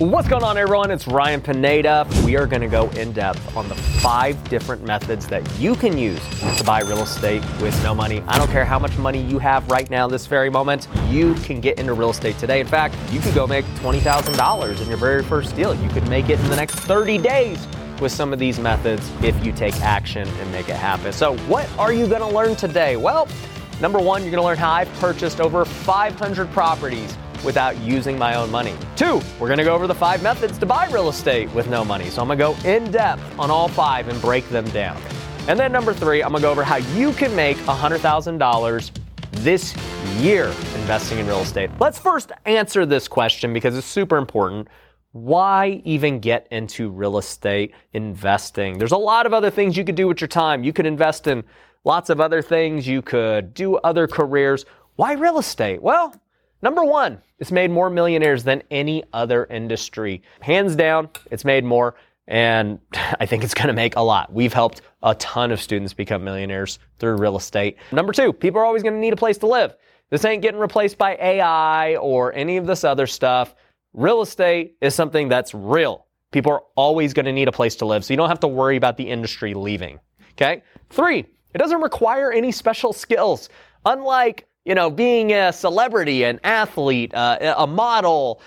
What's going on, everyone? It's Ryan Pineda. We are going to go in depth on the 5 different methods that you can use to buy real estate with no money. I don't care how much money you have right now, this very moment, you can get into real estate today. In fact, you could go make $20,000 in your very first deal. You could make it in the next 30 days with some of these methods if you take action and make it happen. So what are you going to learn today? Well, number one, you're going to learn how I've purchased over 500 properties without using my own money. 2, we're gonna go over the 5 methods to buy real estate with no money. So I'm gonna go in depth on all 5 and break them down. And then number 3, I'm gonna go over how you can make $100,000 this year investing in real estate. Let's first answer this question because it's super important. Why even get into real estate investing? There's a lot of other things you could do with your time. You could invest in lots of other things. You could do other careers. Why real estate? Well, number one, it's made more millionaires than any other industry. Hands down, it's made more, and I think it's going to make a lot. We've helped a ton of students become millionaires through real estate. Number 2, people are always going to need a place to live. This ain't getting replaced by AI or any of this other stuff. Real estate is something that's real. People are always going to need a place to live, so you don't have to worry about the industry leaving. Okay? 3, it doesn't require any special skills. Unlike being a celebrity, an athlete, a model,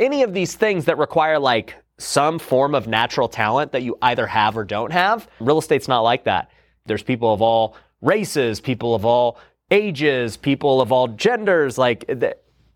any of these things that require like some form of natural talent that you either have or don't have. Real estate's not like that. There's people of all races, people of all ages, people of all genders.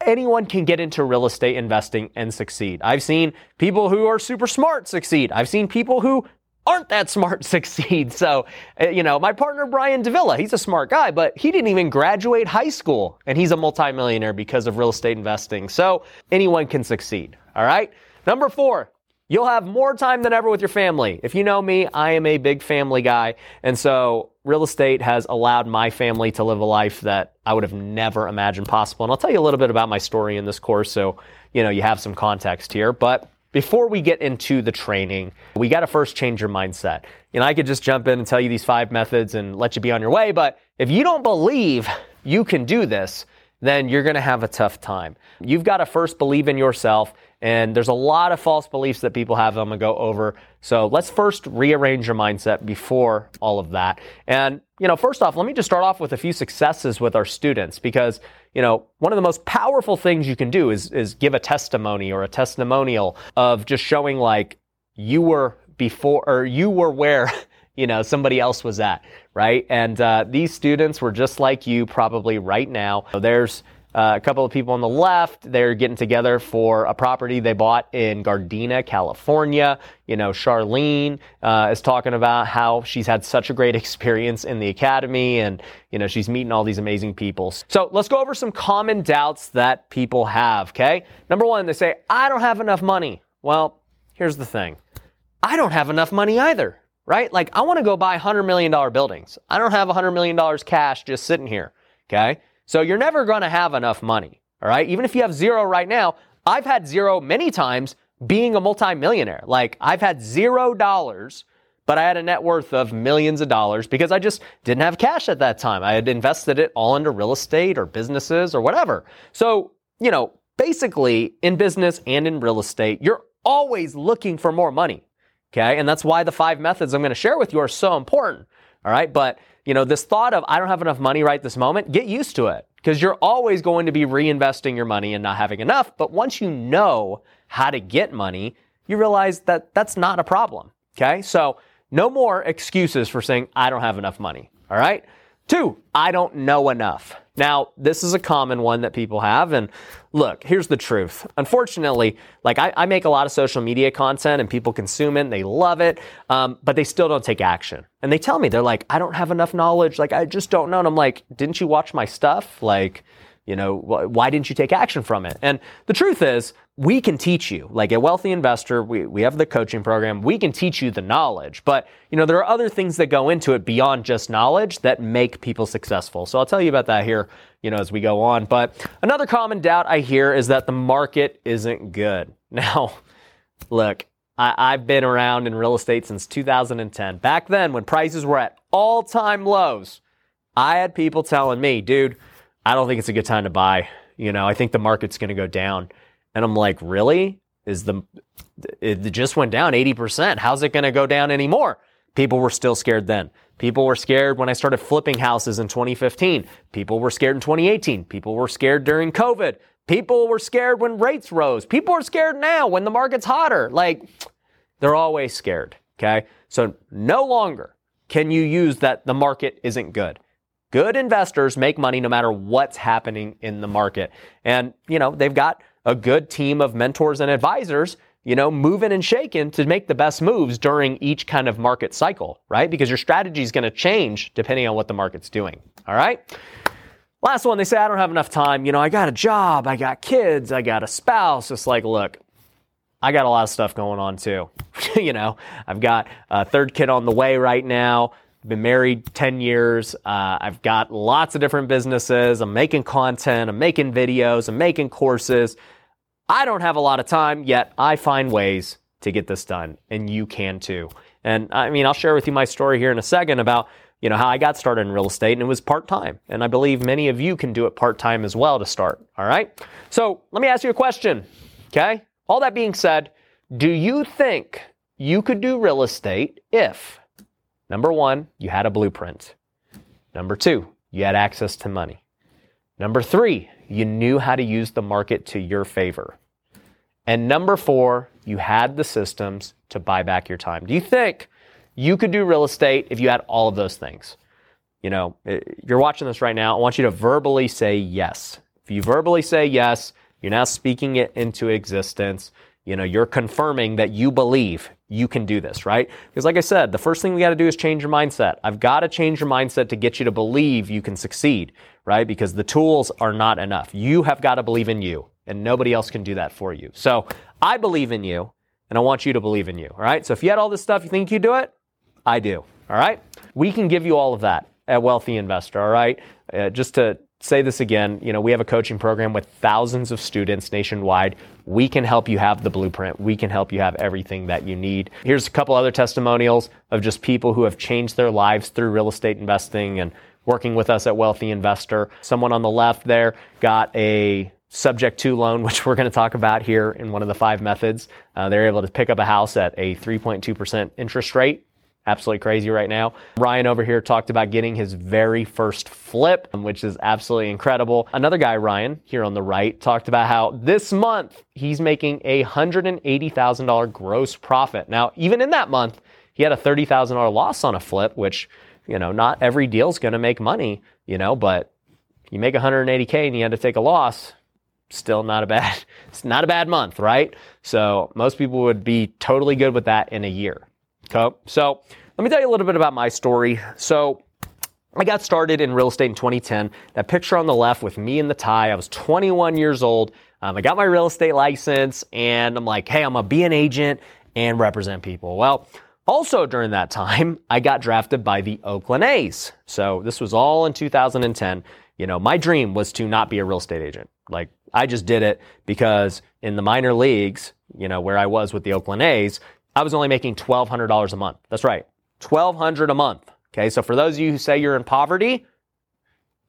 Anyone can get into real estate investing and succeed. I've seen people who are super smart succeed. I've seen people who aren't that smart succeed. So, my partner, Brandon Davila, he's a smart guy, but he didn't even graduate high school, and he's a multimillionaire because of real estate investing. So anyone can succeed. All right. Number 4, you'll have more time than ever with your family. If you know me, I am a big family guy. And so real estate has allowed my family to live a life that I would have never imagined possible. And I'll tell you a little bit about my story in this course. So, you have some context here, but before we get into the training, we got to first change your mindset. I could just jump in and tell you these 5 methods and let you be on your way, but if you don't believe you can do this, then you're going to have a tough time. You've got to first believe in yourself, and there's a lot of false beliefs that people have I'm going to go over. So let's first rearrange your mindset before all of that. And, first off, let me just start off with a few successes with our students because, one of the most powerful things you can do is give a testimony or a testimonial of just showing like you were before or you were where somebody else was at, right? And these students were just like you probably right now. There's a couple of people on the left. They're getting together for a property they bought in Gardena, California. Charlene is talking about how she's had such a great experience in the academy and, she's meeting all these amazing people. So let's go over some common doubts that people have, okay? Number 1, they say, I don't have enough money. Well, here's the thing. I don't have enough money either. Right? Like I want to go buy $100 million buildings. I don't have $100 million cash just sitting here. Okay. So you're never going to have enough money. All right. Even if you have zero right now, I've had zero many times being a multimillionaire. Like I've had $0, but I had a net worth of millions of dollars because I just didn't have cash at that time. I had invested it all into real estate or businesses or whatever. So, basically in business and in real estate, you're always looking for more money. Okay. And that's why the 5 methods I'm going to share with you are so important. All right. But, this thought of I don't have enough money right this moment, get used to it because you're always going to be reinvesting your money and not having enough. But once you know how to get money, you realize that that's not a problem. Okay. So no more excuses for saying I don't have enough money. All right. 2, I don't know enough. Now, this is a common one that people have. And look, here's the truth. Unfortunately, I make a lot of social media content and people consume it and they love it, but they still don't take action. And they tell me, they're like, I don't have enough knowledge. I just don't know. And I'm like, didn't you watch my stuff? Why didn't you take action from it? And the truth is, we can teach you. At Wealthy Investor, we have the coaching program. We can teach you the knowledge. But, there are other things that go into it beyond just knowledge that make people successful. So I'll tell you about that here, as we go on. But another common doubt I hear is that the market isn't good. Now, look, I've been around in real estate since 2010. Back then, when prices were at all-time lows, I had people telling me, dude, I don't think it's a good time to buy. I think the market's going to go down. And I'm like, really? is it just went down 80%. How's it going to go down anymore? People were still scared then. People were scared when I started flipping houses in 2015. People were scared in 2018. People were scared during COVID. People were scared when rates rose. People are scared now when the market's hotter. Like, they're always scared, okay? So no longer can you use that the market isn't good. Good investors make money no matter what's happening in the market. And, you know, they've got a good team of mentors and advisors, you know, moving and shaking to make the best moves during each kind of market cycle, right? Because your strategy is going to change depending on what the market's doing, all right? Last one, they say, I don't have enough time. You know, I got a job, I got kids, I got a spouse. It's like, look, I got a lot of stuff going on too. You know, I've got a third kid on the way right now. I've been married 10 years. I've got lots of different businesses. I'm making content, I'm making videos, I'm making courses. I don't have a lot of time, yet I find ways to get this done, and you can too. And I mean, I'll share with you my story here in a second about, you know, how I got started in real estate, and it was part-time. And I believe many of you can do it part-time as well to start, all right? So let me ask you a question, okay? All that being said, do you think you could do real estate if, number one, you had a blueprint? Number two, you had access to money. Number three, you knew how to use the market to your favor. And number four, you had the systems to buy back your time. Do you think you could do real estate if you had all of those things? You know, you're watching this right now. I want you to verbally say yes. If you verbally say yes, you're now speaking it into existence. You know, you're confirming that you believe you can do this, right? Because like I said, the first thing we got to do is change your mindset. I've got to change your mindset to get you to believe you can succeed, right? Because the tools are not enough. You have got to believe in you, and nobody else can do that for you. So I believe in you, and I want you to believe in you, all right? So if you had all this stuff, you think you do it? I do, all right? We can give you all of that at Wealthy Investor, all right? Just to say this again, you know, we have a coaching program with thousands of students nationwide. We can help you have the blueprint. We can help you have everything that you need. Here's a couple other testimonials of just people who have changed their lives through real estate investing and working with us at Wealthy Investor. Someone on the left there got a subject to loan, which we're going to talk about here in one of the 5 methods. They're able to pick up a house at a 3.2% interest rate. Absolutely crazy right now. Ryan over here talked about getting his very first flip, which is absolutely incredible. Another guy, Ryan, here on the right, talked about how this month he's making a $180,000 gross profit. Now, even in that month, he had a $30,000 loss on a flip, which, you know, not every deal's going to make money, you know, but you make 180K and you had to take a loss. Still not a bad month, right? So most people would be totally good with that in a year. Okay. So let me tell you a little bit about my story. So I got started in real estate in 2010. That picture on the left with me in the tie, I was 21 years old. I got my real estate license and I'm like, hey, I'm going to be an agent and represent people. Well, also during that time, I got drafted by the Oakland A's. So this was all in 2010. You know, my dream was to not be a real estate agent. Like, I just did it because in the minor leagues, you know, where I was with the Oakland A's, I was only making $1,200 a month. That's right, $1,200 a month. Okay, so for those of you who say you're in poverty,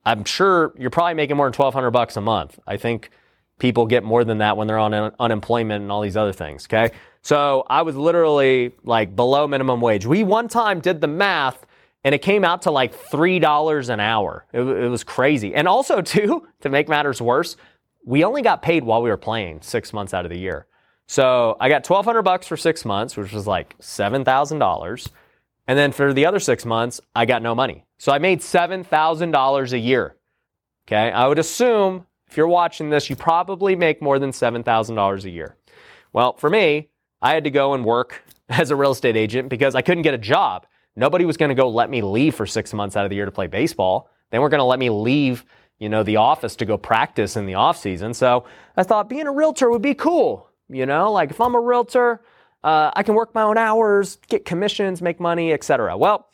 I'm sure you're probably making more than $1,200 a month. I think people get more than that when they're on unemployment and all these other things, okay? So I was literally like below minimum wage. We one time did the math and it came out to like $3 an hour. It was crazy. And also too, to make matters worse, we only got paid while we were playing 6 months out of the year. So I got $1,200 for 6 months, which was like $7,000. And then for the other 6 months, I got no money. So I made $7,000 a year. Okay. I would assume if you're watching this, you probably make more than $7,000 a year. Well, for me, I had to go and work as a real estate agent because I couldn't get a job. Nobody was going to go let me leave for 6 months out of the year to play baseball. They weren't going to let me leave, you know, the office to go practice in the off season. So I thought being a realtor would be cool. You know, like if I'm a realtor, I can work my own hours, get commissions, make money, etc. Well,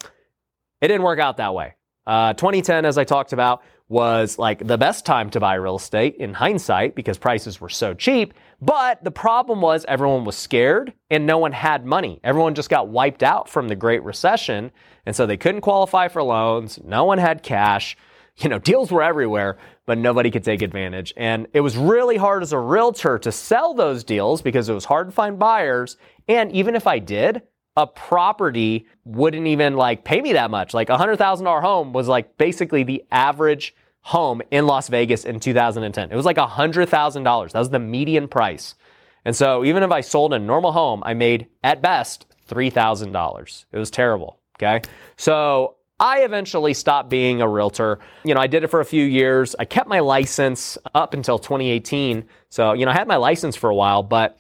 it didn't work out that way. 2010, as I talked about, was like the best time to buy real estate in hindsight because prices were so cheap. But the problem was everyone was scared and no one had money. Everyone just got wiped out from the Great Recession. And so they couldn't qualify for loans. No one had cash. You know, deals were everywhere, but nobody could take advantage. And it was really hard as a realtor to sell those deals because it was hard to find buyers. And even if I did, a property wouldn't even like pay me that much. Like a $100,000 home was like basically the average home in Las Vegas in 2010. It was like $100,000. That was the median price. And so even if I sold a normal home, I made at best $3,000. It was terrible. Okay. So I eventually stopped being a realtor. You know, I did it for a few years. I kept my license up until 2018. So, you know, I had my license for a while, but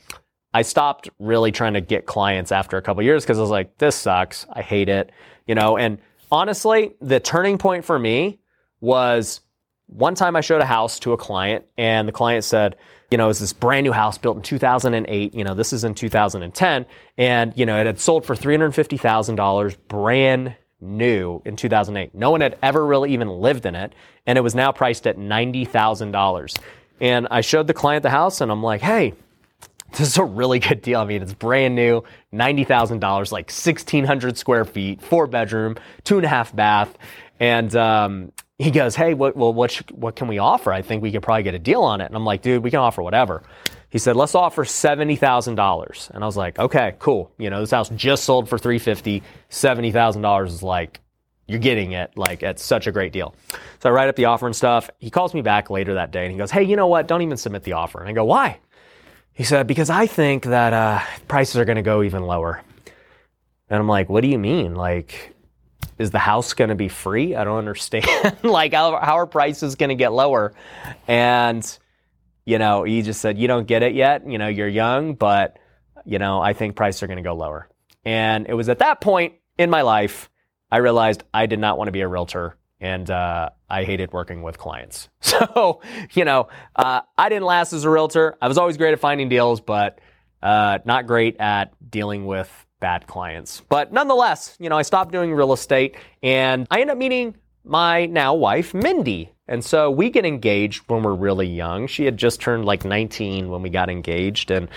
I stopped really trying to get clients after a couple of years because I was like, this sucks. I hate it. You know, and honestly, the turning point for me was one time I showed a house to a client and the client said, you know, it's this brand new house built in 2008. You know, this is in 2010. And, you know, it had sold for $350,000 brand new in 2008. No one had ever really even lived in it. And it was now priced at $90,000. And I showed the client the house and I'm like, hey, this is a really good deal. I mean, it's brand new, $90,000, like 1,600 square feet, 4-bedroom, 2.5 bath. And he goes, hey, what can we offer? I think we could probably get a deal on it. And I'm like, dude, we can offer whatever. He said, let's offer $70,000. And I was like, okay, cool. You know, this house just sold for $350,000. $70,000 is like, you're getting it, like, at such a great deal. So I write up the offer and stuff. He calls me back later that day and he goes, hey, you know what? Don't even submit the offer. And I go, why? He said, because I think that prices are going to go even lower. And I'm like, what do you mean? Like, is the house going to be free? I don't understand. Like, how are prices going to get lower? And, you know, he just said, you don't get it yet. You know, you're young, but, you know, I think prices are going to go lower. And it was at that point in my life, I realized I did not want to be a realtor. And I hated working with clients. So, you know, I didn't last as a realtor. I was always great at finding deals, but not great at dealing with bad clients. But nonetheless, you know, I stopped doing real estate and I ended up meeting my now wife, Mindy. And so we get engaged when we're really young. She had just turned like 19 when we got engaged. And,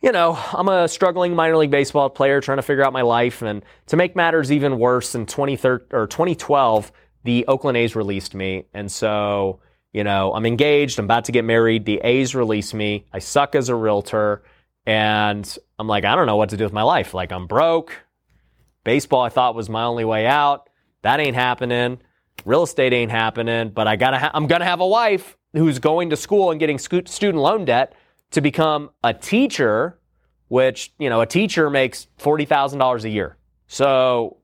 you know, I'm a struggling minor league baseball player trying to figure out my life. And to make matters even worse, in 2012, the Oakland A's released me. And so, you know, I'm engaged. I'm about to get married. The A's release me. I suck as a realtor. And I'm like, I don't know what to do with my life. Like, I'm broke. Baseball, I thought, was my only way out. That ain't happening. Real estate ain't happening. But I'm going to have a wife who's going to school and getting student loan debt to become a teacher, which, you know, a teacher makes $40,000 a year. So,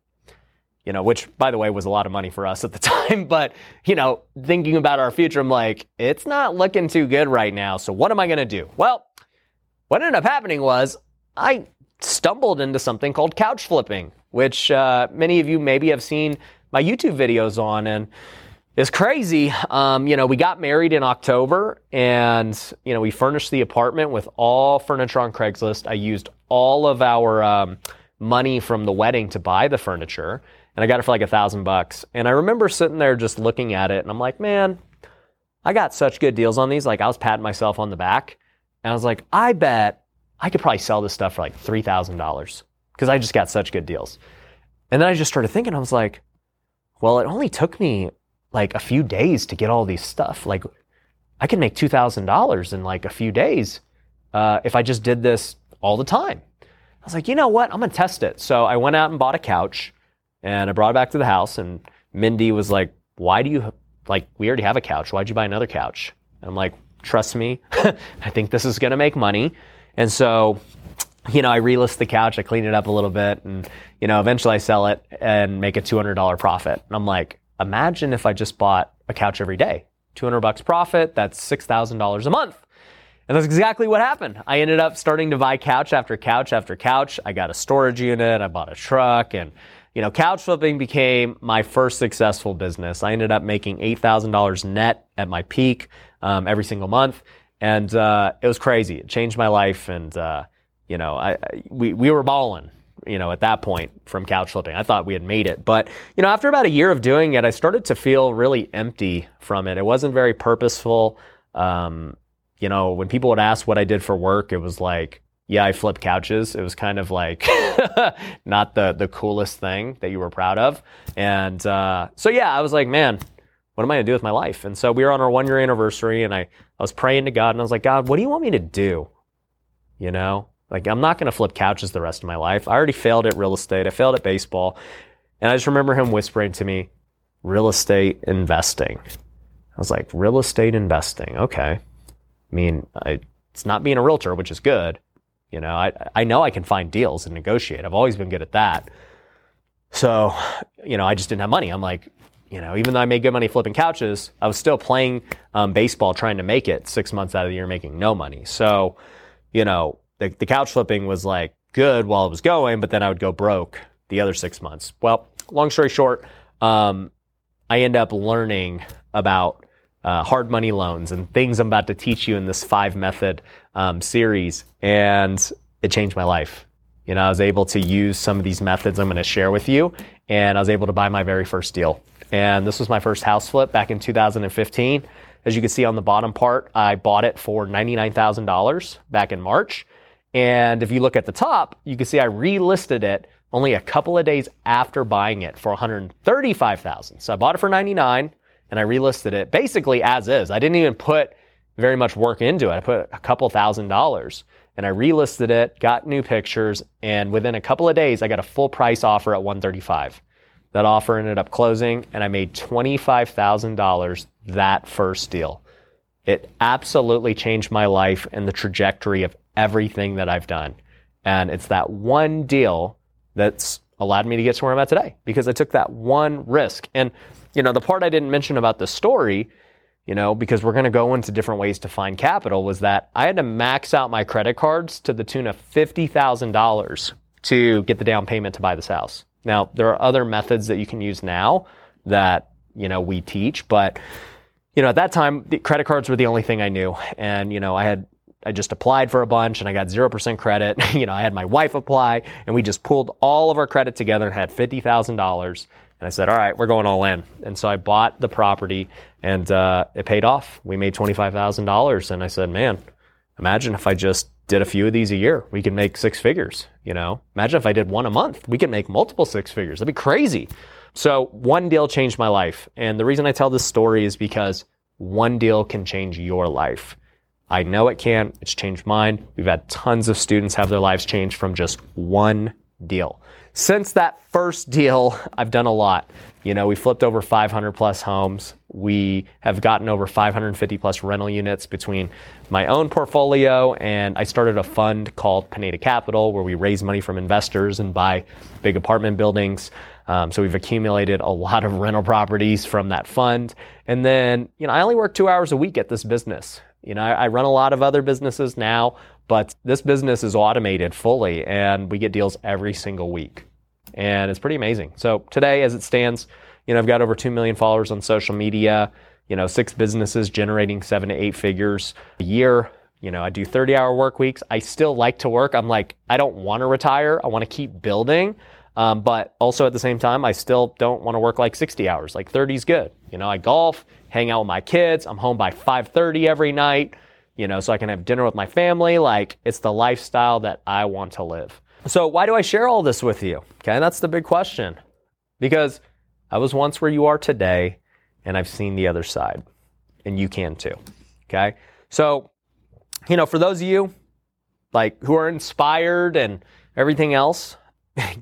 you know, which, by the way, was a lot of money for us at the time. But, you know, thinking about our future, I'm like, it's not looking too good right now. So what am I going to do? Well, what ended up happening was I stumbled into something called couch flipping, which many of you maybe have seen my YouTube videos on. And it's crazy. You know, we got married in October and, you know, we furnished the apartment with all furniture on Craigslist. I used all of our money from the wedding to buy the furniture. And I got it for like $1,000. And I remember sitting there just looking at it. And I'm like, man, I got such good deals on these. Like, I was patting myself on the back. And I was like, I bet I could probably sell this stuff for like $3,000 because I just got such good deals. And then I just started thinking, I was like, well, it only took me like a few days to get all these stuff. Like, I could make $2,000 in like a few days if I just did this all the time. I was like, you know what? I'm going to test it. So I went out and bought a couch. And I brought it back to the house, and Mindy was like, why do you, like, we already have a couch. Why'd you buy another couch? And I'm like, trust me, I think this is going to make money. And so, you know, I relist the couch, I clean it up a little bit, and, you know, eventually I sell it and make a $200 profit. And I'm like, imagine if I just bought a couch every day, $200 profit, that's $6,000 a month. And that's exactly what happened. I ended up starting to buy couch after couch after couch. I got a storage unit, I bought a truck, and, you know, couch flipping became my first successful business. I ended up making $8,000 net at my peak every single month. And it was crazy. It changed my life. And, you know, we were balling, you know, at that point from couch flipping. I thought we had made it. But, you know, after about a year of doing it, I started to feel really empty from it. It wasn't very purposeful. You know, when people would ask what I did for work, it was like, yeah, I flipped couches. It was kind of like not the coolest thing that you were proud of. And so, yeah, I was like, man, what am I going to do with my life? And so we were on our 1-year anniversary, and I was praying to God, and I was like, God, what do you want me to do? You know, like, I'm not going to flip couches the rest of my life. I already failed at real estate. I failed at baseball. And I just remember him whispering to me, real estate investing. I was like, real estate investing. Okay. I mean, it's not being a realtor, which is good. You know, I know I can find deals and negotiate. I've always been good at that. So, you know, I just didn't have money. I'm like, you know, even though I made good money flipping couches, I was still playing baseball, trying to make it 6 months out of the year, making no money. So, you know, the couch flipping was like good while it was going, but then I would go broke the other 6 months. Well, long story short, I end up learning about hard money loans and things I'm about to teach you in this 5 method series. And it changed my life. You know, I was able to use some of these methods I'm going to share with you, and I was able to buy my very first deal. And this was my first house flip back in 2015. As you can see on the bottom part, I bought it for $99,000 back in March. And if you look at the top, you can see I relisted it only a couple of days after buying it for $135,000. So I bought it for $99,000 and I relisted it basically as is. I didn't even put very much work into it. I put a couple $1,000s and I relisted it, got new pictures, and within a couple of days, I got a full price offer at $135,000. That offer ended up closing, and I made $25,000 that first deal. It absolutely changed my life and the trajectory of everything that I've done. And it's that one deal that's allowed me to get to where I'm at today, because I took that one risk. And, you know, the part I didn't mention about the story, you know, because we're going to go into different ways to find capital, was that I had to max out my credit cards to the tune of $50,000 to get the down payment to buy this house. Now, there are other methods that you can use now that, you know, we teach, but, you know, at that time, the credit cards were the only thing I knew. And, you know, I just applied for a bunch and I got 0% credit. You know, I had my wife apply and we just pulled all of our credit together and had $50,000. And I said, all right, we're going all in. And so I bought the property and it paid off. We made $25,000. And I said, man, imagine if I just did a few of these a year, we could make 6 figures, you know? Imagine if I did one a month, we could make multiple 6 figures. That'd be crazy. So one deal changed my life. And the reason I tell this story is because one deal can change your life. I know it can. It's changed mine. We've had tons of students have their lives changed from just one deal. Since that first deal, I've done a lot. You know, we flipped over 500 plus homes. We have gotten over 550 plus rental units between my own portfolio, and I started a fund called Pineda Capital where we raise money from investors and buy big apartment buildings. So we've accumulated a lot of rental properties from that fund. And then, you know, I only work 2 hours a week at this business. You know, I run a lot of other businesses now, but this business is automated fully and we get deals every single week. And it's pretty amazing. So today, as it stands, you know, I've got over 2 million followers on social media, you know, 6 businesses generating 7 to 8 figures a year. You know, I do 30-hour work weeks. I still like to work. I'm like, I don't want to retire. I want to keep building. But also at the same time, I still don't want to work like 60 hours. Like 30 is good. You know, I golf, hang out with my kids. I'm home by 5:30 every night, you know, so I can have dinner with my family. Like, it's the lifestyle that I want to live. So why do I share all this with you? Okay, that's the big question. Because I was once where you are today, and I've seen the other side. And you can too, okay? So, you know, for those of you, like, who are inspired and everything else,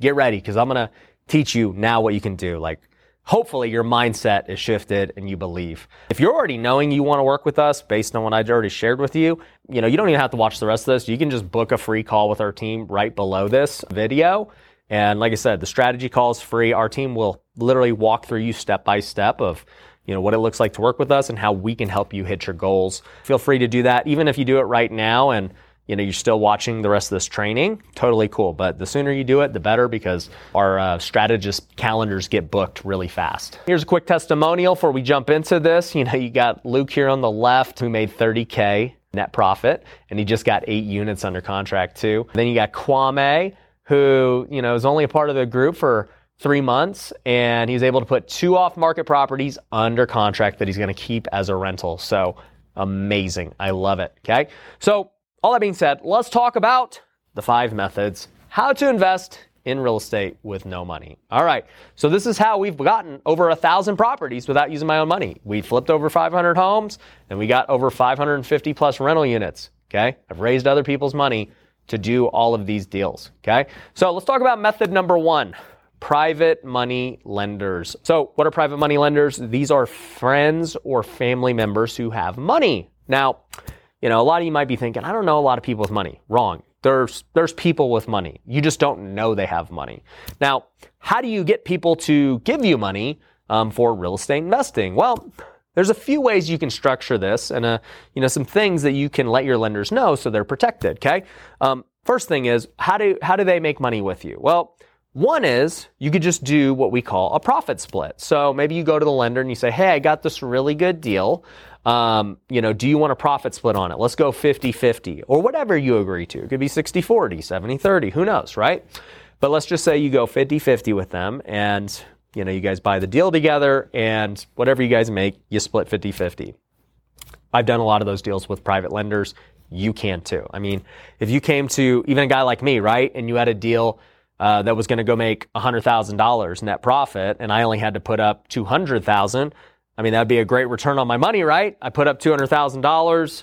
get ready, because I'm going to teach you now what you can do. Like, hopefully your mindset is shifted and you believe. If you're already knowing you want to work with us based on what I've already shared with you, you know, you don't even have to watch the rest of this. You can just book a free call with our team right below this video. And like I said, the strategy call is free. Our team will literally walk through you step by step of, you know, what it looks like to work with us and how we can help you hit your goals. Feel free to do that. Even if you do it right now and, you know, you're still watching the rest of this training, totally cool. But the sooner you do it, the better, because our strategist calendars get booked really fast. Here's a quick testimonial before we jump into this. You know, you got Luke here on the left who made $30K net profit, and he just got 8 units under contract too. Then you got Kwame, who, you know, is only a part of the group for 3 months, and he was able to put 2 off-market properties under contract that he's going to keep as a rental. So amazing. I love it. Okay. So all that being said, let's talk about the 5 methods, how to invest in real estate with no money. All right. So this is how we've gotten over 1,000 properties without using my own money. We flipped over 500 homes and we got over 550 plus rental units. Okay. I've raised other people's money to do all of these deals. Okay. So let's talk about method number one, private money lenders. So what are private money lenders? These are friends or family members who have money. Now, you know, a lot of you might be thinking, I don't know a lot of people with money. Wrong. There's people with money. You just don't know they have money. Now, how do you get people to give you money for real estate investing? Well, there's a few ways you can structure this and, some things that you can let your lenders know so they're protected, okay? First thing is, how do they make money with you? Well, one is you could just do what we call a profit split. So maybe you go to the lender and you say, hey, I got this really good deal. Do you want a profit split on it? Let's go 50-50 or whatever you agree to. It could be 60-40, 70-30, who knows, right? But let's just say you go 50-50 with them and, you guys buy the deal together and whatever you guys make, you split 50-50. I've done a lot of those deals with private lenders. You can too. I mean, if you came to even a guy like me, right, and you had a deal that was going to go make $100,000 net profit and I only had to put up $200,000, I mean, that'd be a great return on my money, right? I put up $200,000,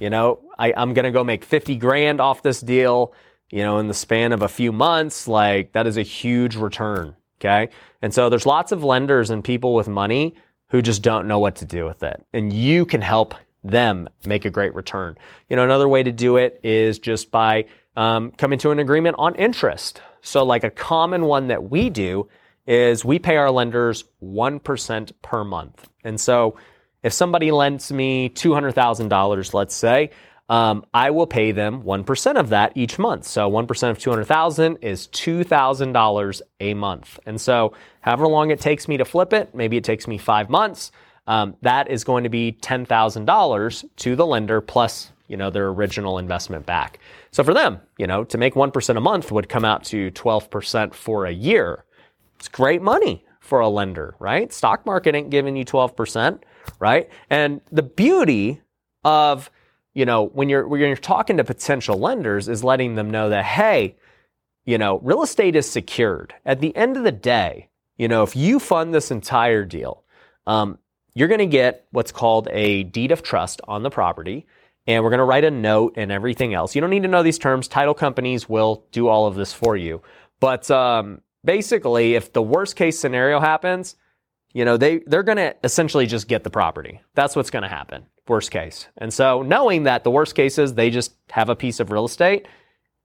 I'm going to go make $50,000 off this deal, in the span of a few months. Like, that is a huge return. Okay. And so there's lots of lenders and people with money who just don't know what to do with it. And you can help them make a great return. Another way to do it is just by coming to an agreement on interest. So like a common one that we do is we pay our lenders 1% per month. And so if somebody lends me $200,000, let's say, I will pay them 1% of that each month. So 1% of $200,000 is $2,000 a month. And so however long it takes me to flip it, maybe it takes me 5 months, that is going to be $10,000 to the lender plus their original investment back. So for them, to make 1% a month would come out to 12% for a year. It's great money for a lender, right? Stock market ain't giving you 12%, right? And the beauty of, when you're talking to potential lenders is letting them know that, hey, real estate is secured. At the end of the day, if you fund this entire deal, you're going to get what's called a deed of trust on the property. And we're going to write a note and everything else. You don't need to know these terms. Title companies will do all of this for you. But, basically, if the worst case scenario happens, they're going to essentially just get the property. That's what's going to happen, worst case. And so knowing that the worst case is they just have a piece of real estate,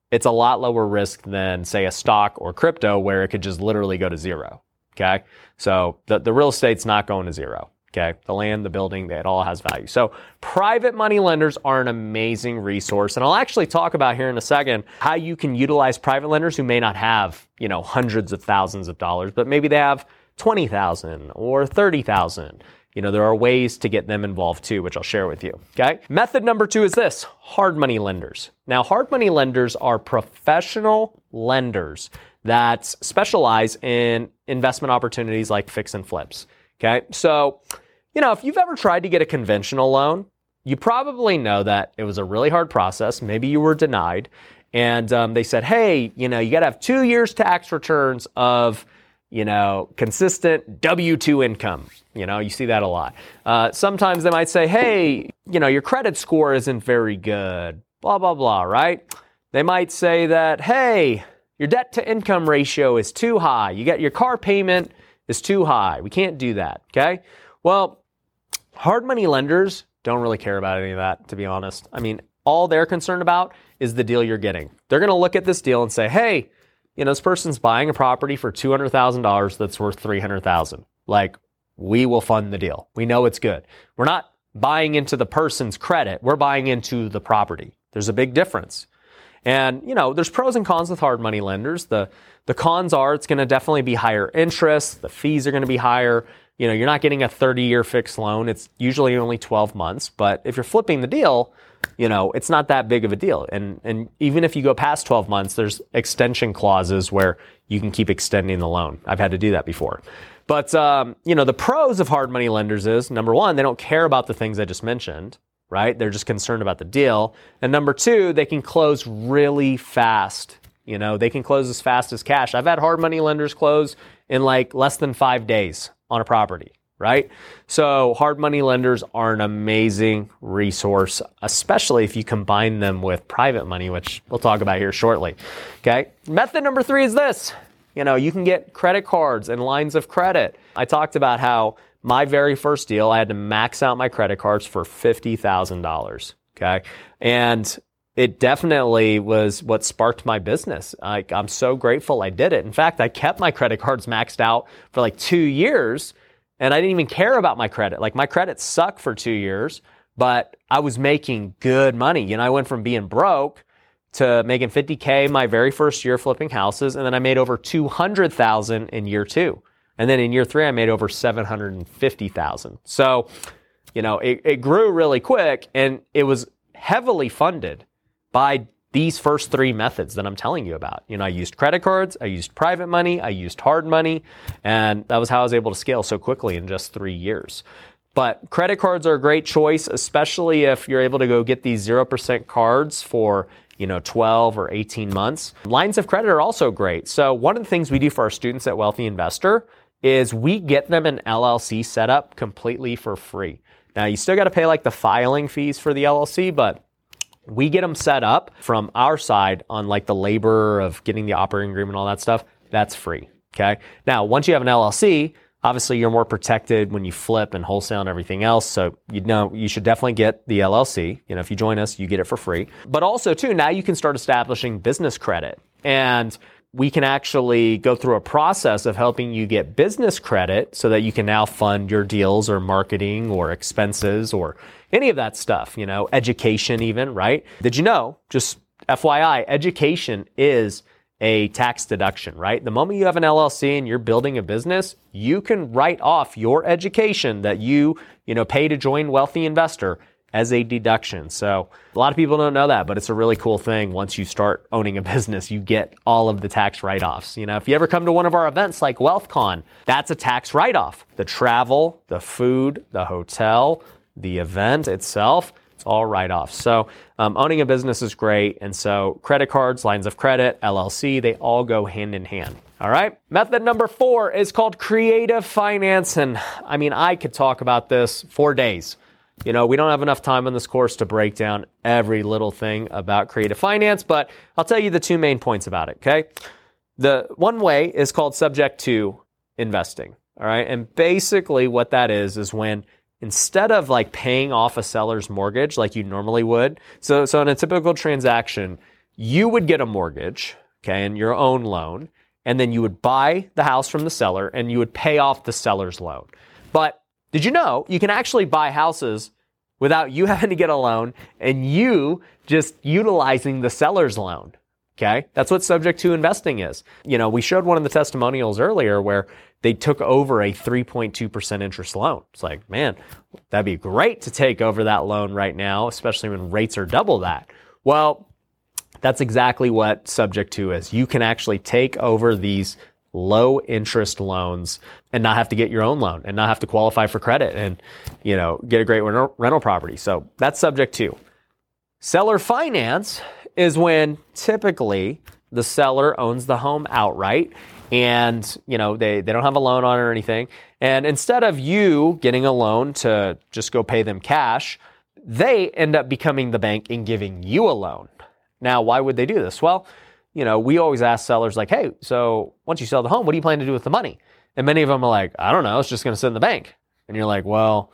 it's a lot lower risk than, say, a stock or crypto where it could just literally go to zero, okay? So the real estate's not going to zero, okay? The land, the building, it all has value. So private money lenders are an amazing resource. And I'll actually talk about here in a second how you can utilize private lenders who may not have, hundreds of thousands of dollars, but maybe they have $20,000 or $30,000. There are ways to get them involved too, which I'll share with you, okay? Method number two is this, hard money lenders. Now, hard money lenders are professional lenders that specialize in investment opportunities like fix and flips, okay? So, if you've ever tried to get a conventional loan, you probably know that it was a really hard process. Maybe you were denied. And they said, hey, you got to have 2 years tax returns of, consistent W-2 income. You see that a lot. Sometimes they might say, hey, your credit score isn't very good, blah, blah, blah, right? They might say that, hey, your debt to income ratio is too high. You got your car payment is too high. We can't do that, okay? Well, hard money lenders don't really care about any of that, to be honest. I mean, all they're concerned about is the deal you're getting. They're going to look at this deal and say, hey, this person's buying a property for $200,000 that's worth $300,000. Like, we will fund the deal. We know it's good. We're not buying into the person's credit. We're buying into the property. There's a big difference. And, there's pros and cons with hard money lenders. The cons are it's going to definitely be higher interest. The fees are going to be higher. You're not getting a 30-year fixed loan. It's usually only 12 months. But if you're flipping the deal, it's not that big of a deal. And even if you go past 12 months, there's extension clauses where you can keep extending the loan. I've had to do that before. But, the pros of hard money lenders is, number one, they don't care about the things I just mentioned, right? They're just concerned about the deal. And number two, they can close really fast You know, they can close as fast as cash. I've had hard money lenders close in like less than 5 days on a property, right? So hard money lenders are an amazing resource, especially if you combine them with private money, which we'll talk about here shortly. Okay. Method number 3 is this. You know, you can get credit cards and lines of credit. I talked about how my very first deal, I had to max out my credit cards for $50,000. Okay. And it definitely was what sparked my business. I'm so grateful I did it. In fact, I kept my credit cards maxed out for like 2 years and I didn't even care about my credit. Like my credit sucked for 2 years, but I was making good money. You know, I went from being broke to making $50K my very first year flipping houses. And then I made over $200,000 in year 2. And then in year 3, I made over $750,000. So, you know, it grew really quick and it was heavily funded by these first 3 methods that I'm telling you about. You know, I used credit cards, I used private money, I used hard money, and that was how I was able to scale so quickly in just 3 years. But credit cards are a great choice, especially if you're able to go get these 0% cards for, you know, 12 or 18 months. Lines of credit are also great. So one of the things we do for our students at Wealthy Investor is we get them an LLC set up completely for free. Now, you still got to pay like the filing fees for the LLC, but we get them set up from our side on like the labor of getting the operating agreement, all that stuff. That's free. Okay. Now, once you have an LLC, obviously you're more protected when you flip and wholesale and everything else. So, you know, you should definitely get the LLC. You know, if you join us, you get it for free. But also too, now you can start establishing business credit, and we can actually go through a process of helping you get business credit so that you can now fund your deals or marketing or expenses or any of that stuff, you know, education even, right? Did you know, just FYI, education is a tax deduction, right? The moment you have an LLC and you're building a business, you can write off your education that you know, pay to join Wealthy Investor as a deduction. So a lot of people don't know that, but it's a really cool thing. Once you start owning a business, you get all of the tax write-offs. You know, if you ever come to one of our events like WealthCon, that's a tax write-off. The travel, the food, the hotel, the event itself, it's all write-offs. So owning a business is great. And so credit cards, lines of credit, LLC, they all go hand in hand. All right. Method number 4 is called creative finance. And I mean, I could talk about this for days. You know, we don't have enough time in this course to break down every little thing about creative finance, but I'll tell you the 2 main points about it, okay? The one way is called subject to investing, all right? And basically what that is when instead of like paying off a seller's mortgage like you normally would, so in a typical transaction, you would get a mortgage, okay, and your own loan, and then you would buy the house from the seller and you would pay off the seller's loan. But did you know you can actually buy houses without you having to get a loan and you just utilizing the seller's loan? Okay. That's what subject to investing is. You know, we showed one of the testimonials earlier where they took over a 3.2% interest loan. It's like, man, that'd be great to take over that loan right now, especially when rates are double that. Well, that's exactly what subject to is. You can actually take over these low interest loans and not have to get your own loan and not have to qualify for credit and, you know, get a great rental property. So that's subject to. Seller finance is when typically the seller owns the home outright and, you know, they don't have a loan on it or anything. And instead of you getting a loan to just go pay them cash, they end up becoming the bank and giving you a loan. Now, why would they do this? Well, you know, we always ask sellers like, hey, so once you sell the home, what do you plan to do with the money? And many of them are like, I don't know, it's just going to sit in the bank. And you're like, well,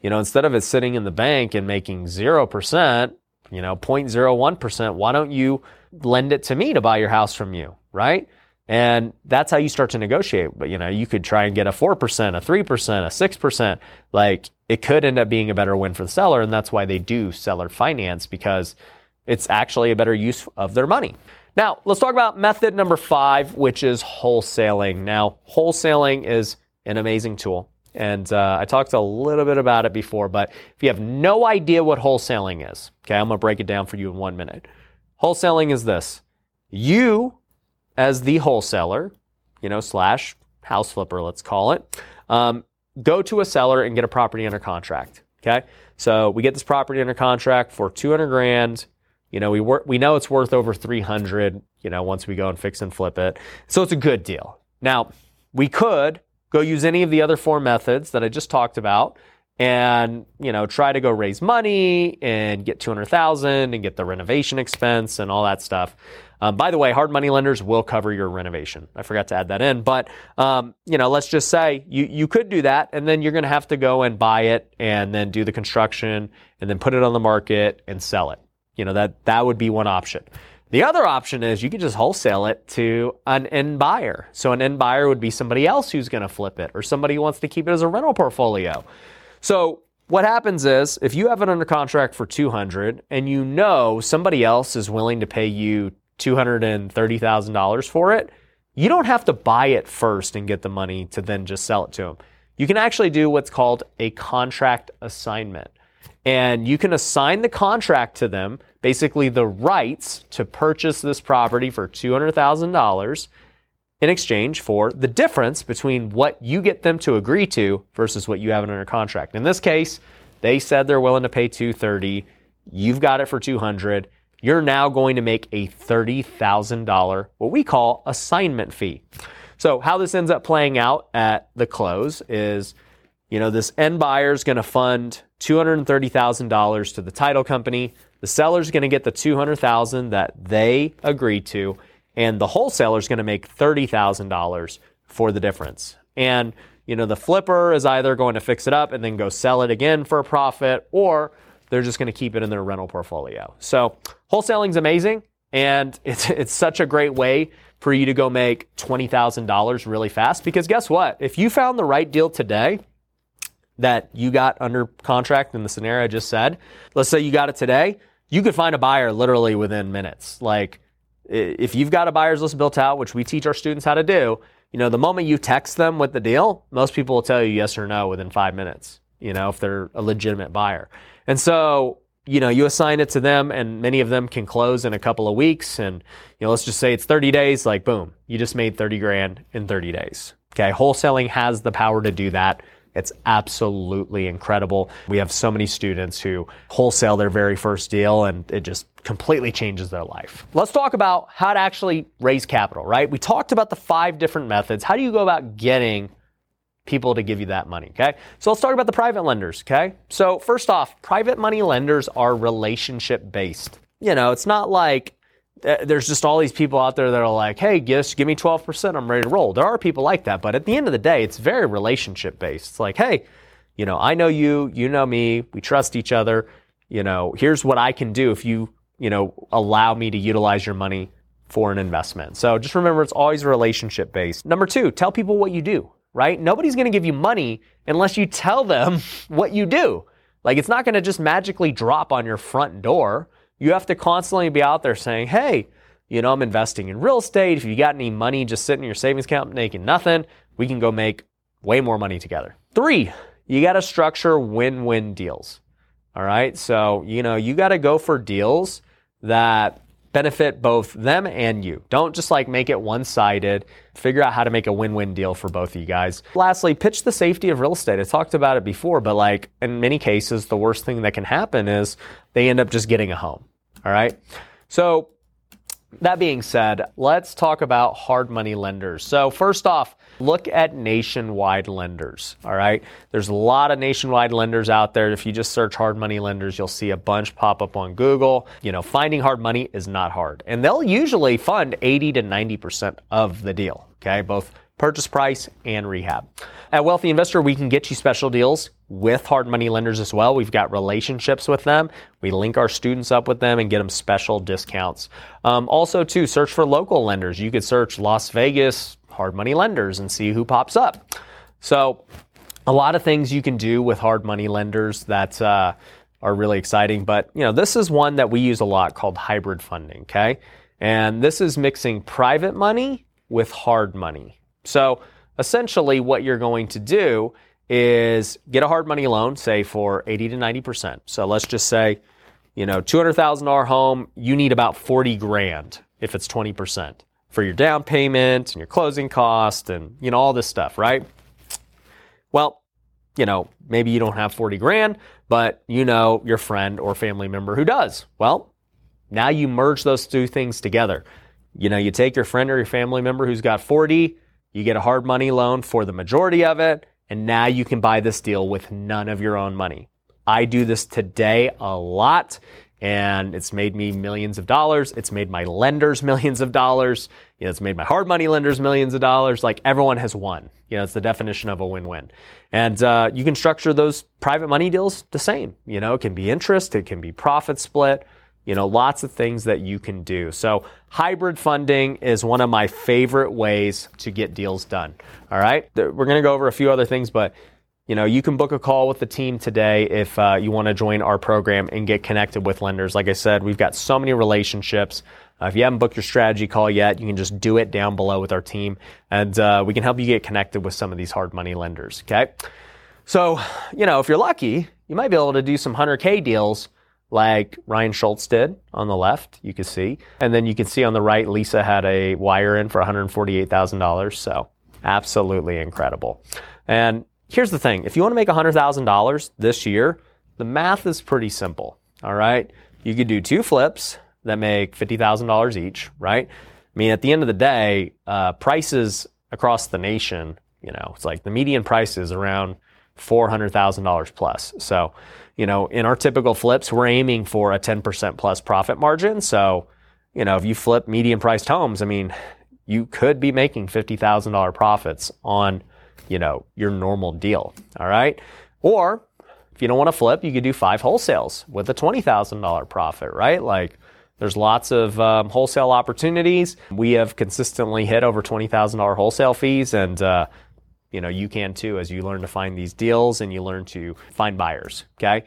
you know, instead of it sitting in the bank and making 0%, you know, 0.01%, why don't you lend it to me to buy your house from you, right? And that's how you start to negotiate. But, you know, you could try and get a 4%, a 3%, a 6%. Like, it could end up being a better win for the seller. And that's why they do seller finance, because it's actually a better use of their money. Now, let's talk about method number 5, which is wholesaling. Now, wholesaling is an amazing tool, and I talked a little bit about it before, but if you have no idea what wholesaling is, okay, I'm going to break it down for you in 1 minute. Wholesaling is this. You, as the wholesaler, you know, slash house flipper, let's call it, go to a seller and get a property under contract, okay? So we get this property under contract for $200,000. You know, we know it's worth over 300, you know, once we go and fix and flip it. So it's a good deal. Now, we could go use any of the other four methods that I just talked about and, you know, try to go raise money and get $200,000 and get the renovation expense and all that stuff. By the way, hard money lenders will cover your renovation. I forgot to add that in, but, you know, let's just say you could do that, and then you're going to have to go and buy it and then do the construction and then put it on the market and sell it. You know, that would be one option. The other option is you could just wholesale it to an end buyer. So an end buyer would be somebody else who's going to flip it, or somebody who wants to keep it as a rental portfolio. So what happens is, if you have it under contract for $200 and you know somebody else is willing to pay you $230,000 for it, you don't have to buy it first and get the money to then just sell it to them. You can actually do what's called a contract assignment. And you can assign the contract to them, basically the rights to purchase this property for $200,000 in exchange for the difference between what you get them to agree to versus what you have under contract. In this case, they said they're willing to pay $230,000. You've got it for $200,000. You're now going to make a $30,000, what we call assignment fee. So how this ends up playing out at the close is, you know, this end buyer is going to fund $230,000 to the title company. The seller's going to get the $200,000 that they agreed to, and the wholesaler's going to make $30,000 for the difference. And, you know, the flipper is either going to fix it up and then go sell it again for a profit, or they're just going to keep it in their rental portfolio. So wholesaling's amazing, and it's such a great way for you to go make $20,000 really fast, because guess what? If you found the right deal today that you got under contract in the scenario I just said, let's say you got it today, you could find a buyer literally within minutes. Like, if you've got a buyer's list built out, which we teach our students how to do, you know, the moment you text them with the deal, most people will tell you yes or no within 5 minutes, you know, if they're a legitimate buyer. And so, you know, you assign it to them, and many of them can close in a couple of weeks. And, you know, let's just say it's 30 days, like, boom, you just made 30 grand in 30 days. Okay. Wholesaling has the power to do that. It's absolutely incredible. We have so many students who wholesale their very first deal, and it just completely changes their life. Let's talk about how to actually raise capital, right? We talked about the 5 different methods. How do you go about getting people to give you that money, okay? So let's talk about the private lenders, okay? So first off, private money lenders are relationship-based. You know, it's not like there's just all these people out there that are like, hey, just give me 12%, I'm ready to roll. There are people like that, but at the end of the day, it's very relationship-based. It's like, hey, you know, I know you, you know me, we trust each other, you know, here's what I can do if you, you know, allow me to utilize your money for an investment. So just remember, it's always relationship-based. Number 2, tell people what you do, right? Nobody's going to give you money unless you tell them what you do. Like, it's not going to just magically drop on your front door. You have to constantly be out there saying, hey, you know, I'm investing in real estate. If you got any money just sitting in your savings account making nothing, we can go make way more money together. 3, you got to structure win-win deals. All right. So, you know, you got to go for deals that benefit both them and you. Don't just like make it one-sided. Figure out how to make a win-win deal for both of you guys. Lastly, pitch the safety of real estate. I talked about it before, but like in many cases, the worst thing that can happen is they end up just getting a home. All right. So that being said, let's talk about hard money lenders. So first off, look at nationwide lenders. All right. There's a lot of nationwide lenders out there. If you just search hard money lenders, you'll see a bunch pop up on Google. You know, finding hard money is not hard. And they'll usually fund 80 to 90% of the deal. Okay. Both purchase price and rehab. At Wealthy Investor, we can get you special deals with hard money lenders as well. We've got relationships with them. We link our students up with them and get them special discounts. Also, too, search for local lenders. You could search Las Vegas hard money lenders and see who pops up. So a lot of things you can do with hard money lenders that are really exciting. But, you know, this is one that we use a lot called hybrid funding, okay? And this is mixing private money with hard money. So essentially what you're going to do is get a hard money loan, say for 80 to 90%. So let's just say, you know, $200,000 home, you need about 40 grand if it's 20% for your down payment and your closing cost and, you know, all this stuff, right? Well, you know, maybe you don't have 40 grand, but you know your friend or family member who does. Well, Now you merge those two things together. You know, you take your friend or your family member who's got 4D, you get a hard money loan for the majority of it, and now you can buy this deal with none of your own money. I do this today a lot, and it's made me millions of dollars. It's made my lenders millions of dollars. You know, it's made my hard money lenders millions of dollars. Like, everyone has won. You know, it's the definition of a win-win. And you can structure those private money deals the same. You know, it can be interest, it can be profit split. You know, lots of things that you can do. So hybrid funding is one of my favorite ways to get deals done. All right. We're going to go over a few other things, but you know, you can book a call with the team today if you want to join our program and get connected with lenders. Like I said, we've got so many relationships. If you haven't booked your strategy call yet, you can just do it down below with our team, and we can help you get connected with some of these hard money lenders. Okay. So, you know, if you're lucky, you might be able to do some 100K deals like Ryan Schultz did on the left, you can see. And then you can see on the right, Lisa had a wire in for $148,000. So absolutely incredible. And here's the thing. If you want to make $100,000 this year, the math is pretty simple. All right. You could do two flips that make $50,000 each, right? I mean, at the end of the day, prices across the nation, you know, it's like the median price is around $400,000 plus. So, you know, in our typical flips, we're aiming for a 10% plus profit margin. So, you know, if you flip median priced homes, I mean, you could be making $50,000 profits on, you know, your normal deal. All right. Or if you don't want to flip, you could do five wholesales with a $20,000 profit, right? Like, there's lots of wholesale opportunities. We have consistently hit over $20,000 wholesale fees, and, you know, you can too, as you learn to find these deals and you learn to find buyers, okay?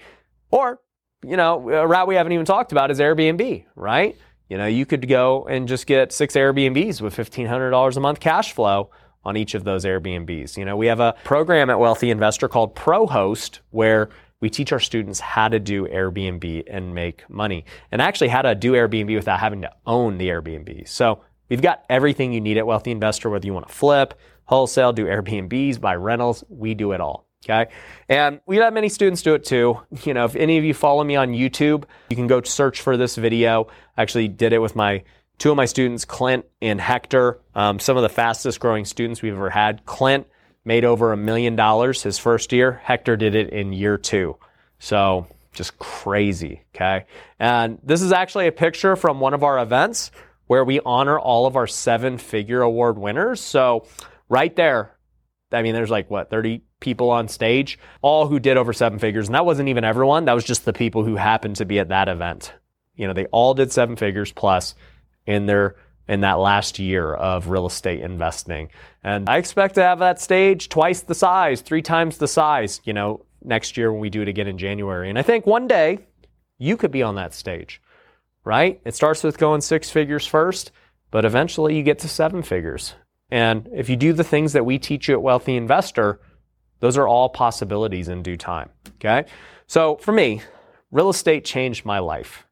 Or, you know, a route we haven't even talked about is Airbnb, right? You know, you could go and just get 6 Airbnbs with $1,500 a month cash flow on each of those Airbnbs. You know, we have a program at Wealthy Investor called Prohost where we teach our students how to do Airbnb and make money, and actually how to do Airbnb without having to own the Airbnb. So we've got everything you need at Wealthy Investor, whether you want to flip, wholesale, do Airbnbs, buy rentals, we do it all, okay? And we've had many students do it too. You know, if any of you follow me on YouTube, you can go search for this video. I actually did it with two of my students, Clint and Hector, some of the fastest growing students we've ever had. Clint made over $1 million his first year. Hector did it in year 2. So just crazy, okay? And this is actually a picture from one of our events where we honor all of our 7-figure award winners. So right there, I mean, there's like, 30 people on stage, all who did over 7 figures. And that wasn't even everyone. That was just the people who happened to be at that event. You know, they all did 7 figures plus in that last year of real estate investing. And I expect to have that stage twice the size, 3 times the size, you know, next year when we do it again in January. And I think one day you could be on that stage, right? It starts with going 6 figures first, but eventually you get to 7 figures. And if you do the things that we teach you at Wealthy Investor, those are all possibilities in due time, okay? So for me, real estate changed my life,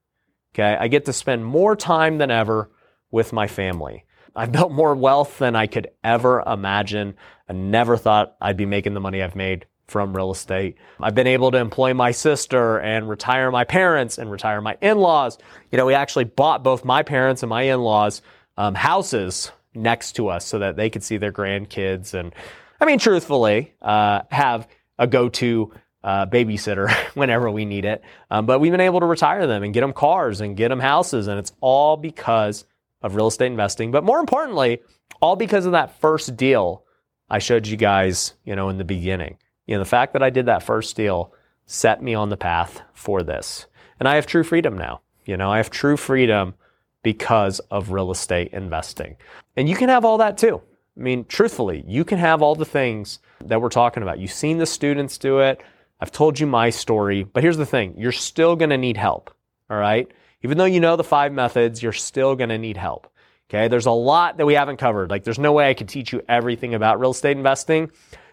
okay? I get to spend more time than ever with my family. I've built more wealth than I could ever imagine. I never thought I'd be making the money I've made from real estate. I've been able to employ my sister and retire my parents and retire my in-laws. You know, we actually bought both my parents and my in-laws houses next to us so that they could see their grandkids. And I mean, truthfully, have a go-to babysitter whenever we need it. But we've been able to retire them and get them cars and get them houses. And it's all because of real estate investing. But more importantly, all because of that first deal I showed you guys, you know, in the beginning. You know, the fact that I did that first deal set me on the path for this. And I have true freedom now. You know, I have true freedom because of real estate investing. And you can have all that too. I mean, truthfully, you can have all the things that we're talking about. You've seen the students do it. I've told you my story, but here's the thing. You're still going to need help, all right? Even though you know the 5 methods, you're still going to need help, okay? There's a lot that we haven't covered. Like, there's no way I could teach you everything about real estate investing,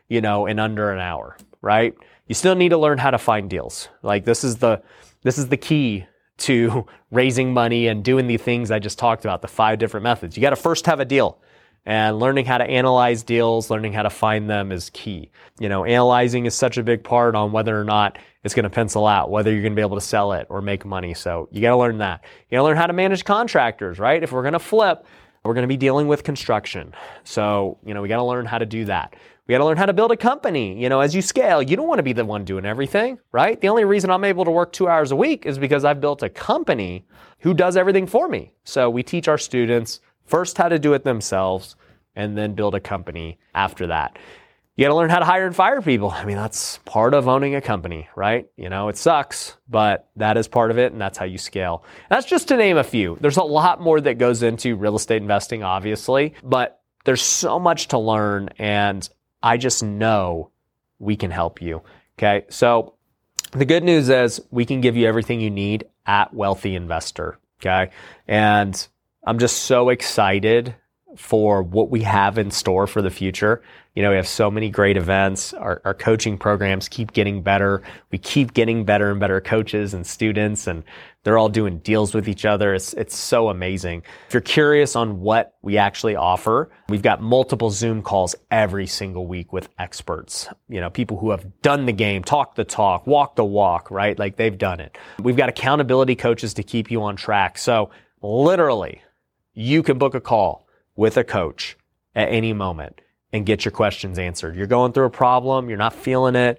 you know, in under an hour, right? You still need to learn how to find deals. Like, this is the key to raising money and doing the things I just talked about, the 5 different methods. You got to first have a deal. And learning how to analyze deals, learning how to find them is key. You know, analyzing is such a big part on whether or not it's going to pencil out, whether you're going to be able to sell it or make money. So you got to learn that. You got to learn how to manage contractors, right? If we're going to flip, we're going to be dealing with construction. So, you know, we got to learn how to do that. We got to learn how to build a company. You know, as you scale, you don't want to be the one doing everything, right? The only reason I'm able to work 2 hours a week is because I've built a company who does everything for me. So we teach our students first how to do it themselves and then build a company after that. You got to learn how to hire and fire people. I mean, that's part of owning a company, right? You know, it sucks, but that is part of it, and that's how you scale. And that's just to name a few. There's a lot more that goes into real estate investing, obviously, but there's so much to learn, and I just know we can help you, okay? So the good news is we can give you everything you need at Wealthy Investor, okay? And I'm just so excited for what we have in store for the future. You know, we have so many great events. Our coaching programs keep getting better. We keep getting better and better coaches and students, and they're all doing deals with each other. It's so amazing. If you're curious on what we actually offer, we've got multiple Zoom calls every single week with experts. You know, people who have done the game, talked the talk, walked the walk, right? Like they've done it. We've got accountability coaches to keep you on track. So literally, you can book a call with a coach at any moment and get your questions answered. You're going through a problem, you're not feeling it,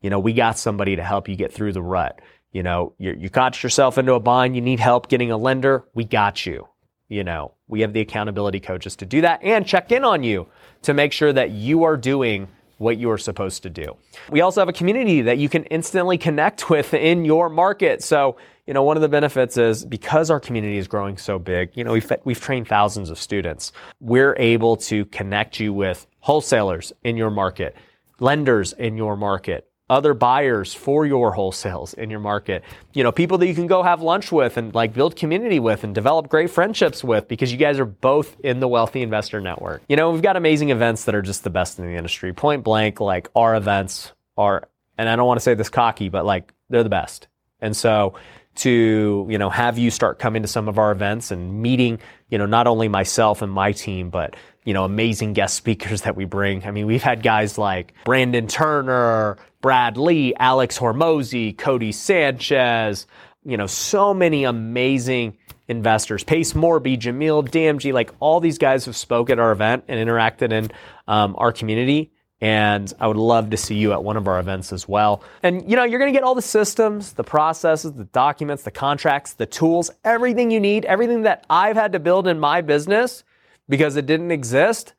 you know, we got somebody to help you get through the rut. You know, you caught yourself into a bind, you need help getting a lender, we got you. You know, we have the accountability coaches to do that and check in on you to make sure that you are doing what you are supposed to do. We also have a community that you can instantly connect with in your market. So, you know, one of the benefits is because our community is growing so big, you know, we've trained thousands of students. We're able to connect you with wholesalers in your market, lenders in your market, other buyers for your wholesales in your market, you know, people that you can go have lunch with and like build community with and develop great friendships with because you guys are both in the Wealthy Investor Network. You know, we've got amazing events that are just the best in the industry. Point blank, like our events are, and I don't want to say this cocky, but like they're the best. And so to, you know, have you start coming to some of our events and meeting, you know, not only myself and my team, but, you know, amazing guest speakers that we bring. I mean, we've had guys like Brandon Turner, Brad Lee, Alex Hormozi, Cody Sanchez, you know, so many amazing investors. Pace Morby, Jamil Damji, like all these guys have spoke at our event and interacted in our community. And I would love to see you at one of our events as well. And, you know, you're going to get all the systems, the processes, the documents, the contracts, the tools, everything you need, everything that I've had to build in my business because it didn't exist.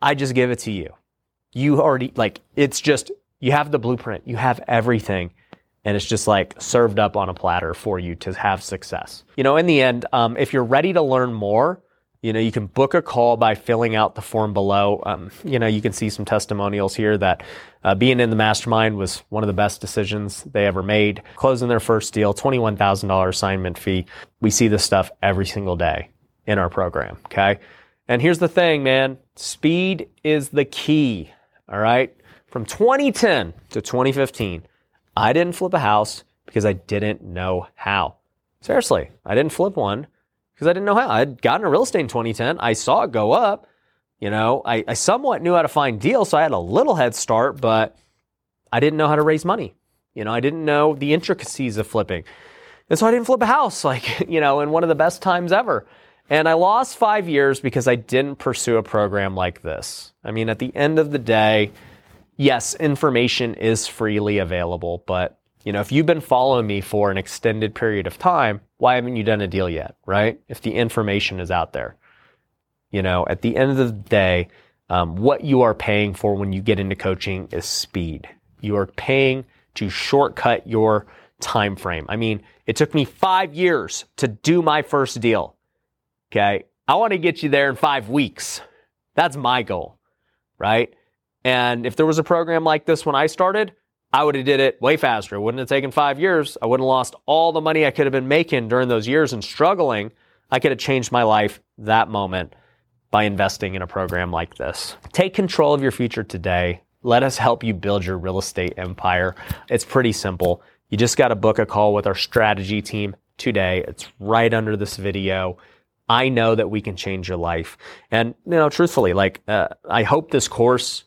I just give it to you. You already, like, it's just, you have the blueprint, you have everything. And it's just like served up on a platter for you to have success. You know, in the end, if you're ready to learn more, you know, you can book a call by filling out the form below. You know, you can see some testimonials here that being in the mastermind was one of the best decisions they ever made. Closing their first deal, $21,000 assignment fee. We see this stuff every single day in our program, okay? And here's the thing, man. Speed is the key, all right? From 2010 to 2015, I didn't flip a house because I didn't know how. Seriously, I didn't flip one. Because I didn't know how. I'd gotten into real estate in 2010. I saw it go up. You know, I somewhat knew how to find deals, so I had a little head start, but I didn't know how to raise money. You know, I didn't know the intricacies of flipping. And so I didn't flip a house, like, you know, in one of the best times ever. And I lost 5 years because I didn't pursue a program like this. I mean, at the end of the day, yes, information is freely available, but, you know, if you've been following me for an extended period of time, why haven't you done a deal yet, right? If the information is out there. You know, at the end of the day, what you are paying for when you get into coaching is speed. You are paying to shortcut your time frame. I mean, it took me 5 years to do my first deal, okay? I want to get you there in 5 weeks. That's my goal, right? And if there was a program like this when I started, I would have did it way faster. It wouldn't have taken 5 years. I wouldn't have lost all the money I could have been making during those years and struggling. I could have changed my life that moment by investing in a program like this. Take control of your future today. Let us help you build your real estate empire. It's pretty simple. You just got to book a call with our strategy team today. It's right under this video. I know that we can change your life. And, you know, truthfully, like, I hope this course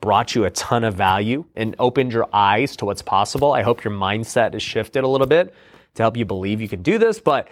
brought you a ton of value and opened your eyes to what's possible. I hope your mindset has shifted a little bit to help you believe you can do this. But,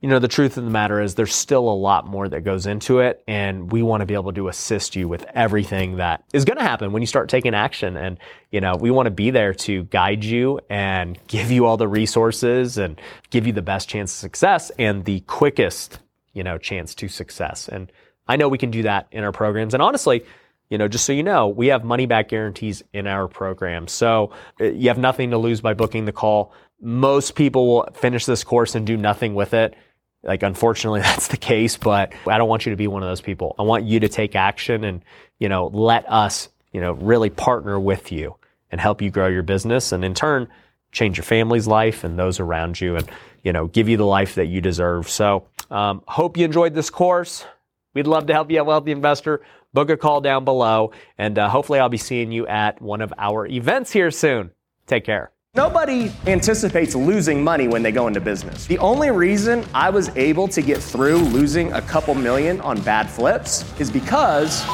you know, the truth of the matter is there's still a lot more that goes into it. And we want to be able to assist you with everything that is going to happen when you start taking action. And, you know, we want to be there to guide you and give you all the resources and give you the best chance of success and the quickest, you know, chance to success. And I know we can do that in our programs. And honestly, you know, just so you know, we have money back guarantees in our program. So you have nothing to lose by booking the call. Most people will finish this course and do nothing with it. Like, unfortunately, that's the case, but I don't want you to be one of those people. I want you to take action and, you know, let us, you know, really partner with you and help you grow your business. And in turn, change your family's life and those around you and, you know, give you the life that you deserve. So hope you enjoyed this course. We'd love to help you at Wealthy Investor. Book a call down below, and hopefully I'll be seeing you at one of our events here soon. Take care. Nobody anticipates losing money when they go into business. The only reason I was able to get through losing a couple million on bad flips is because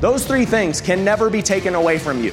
those three things can never be taken away from you.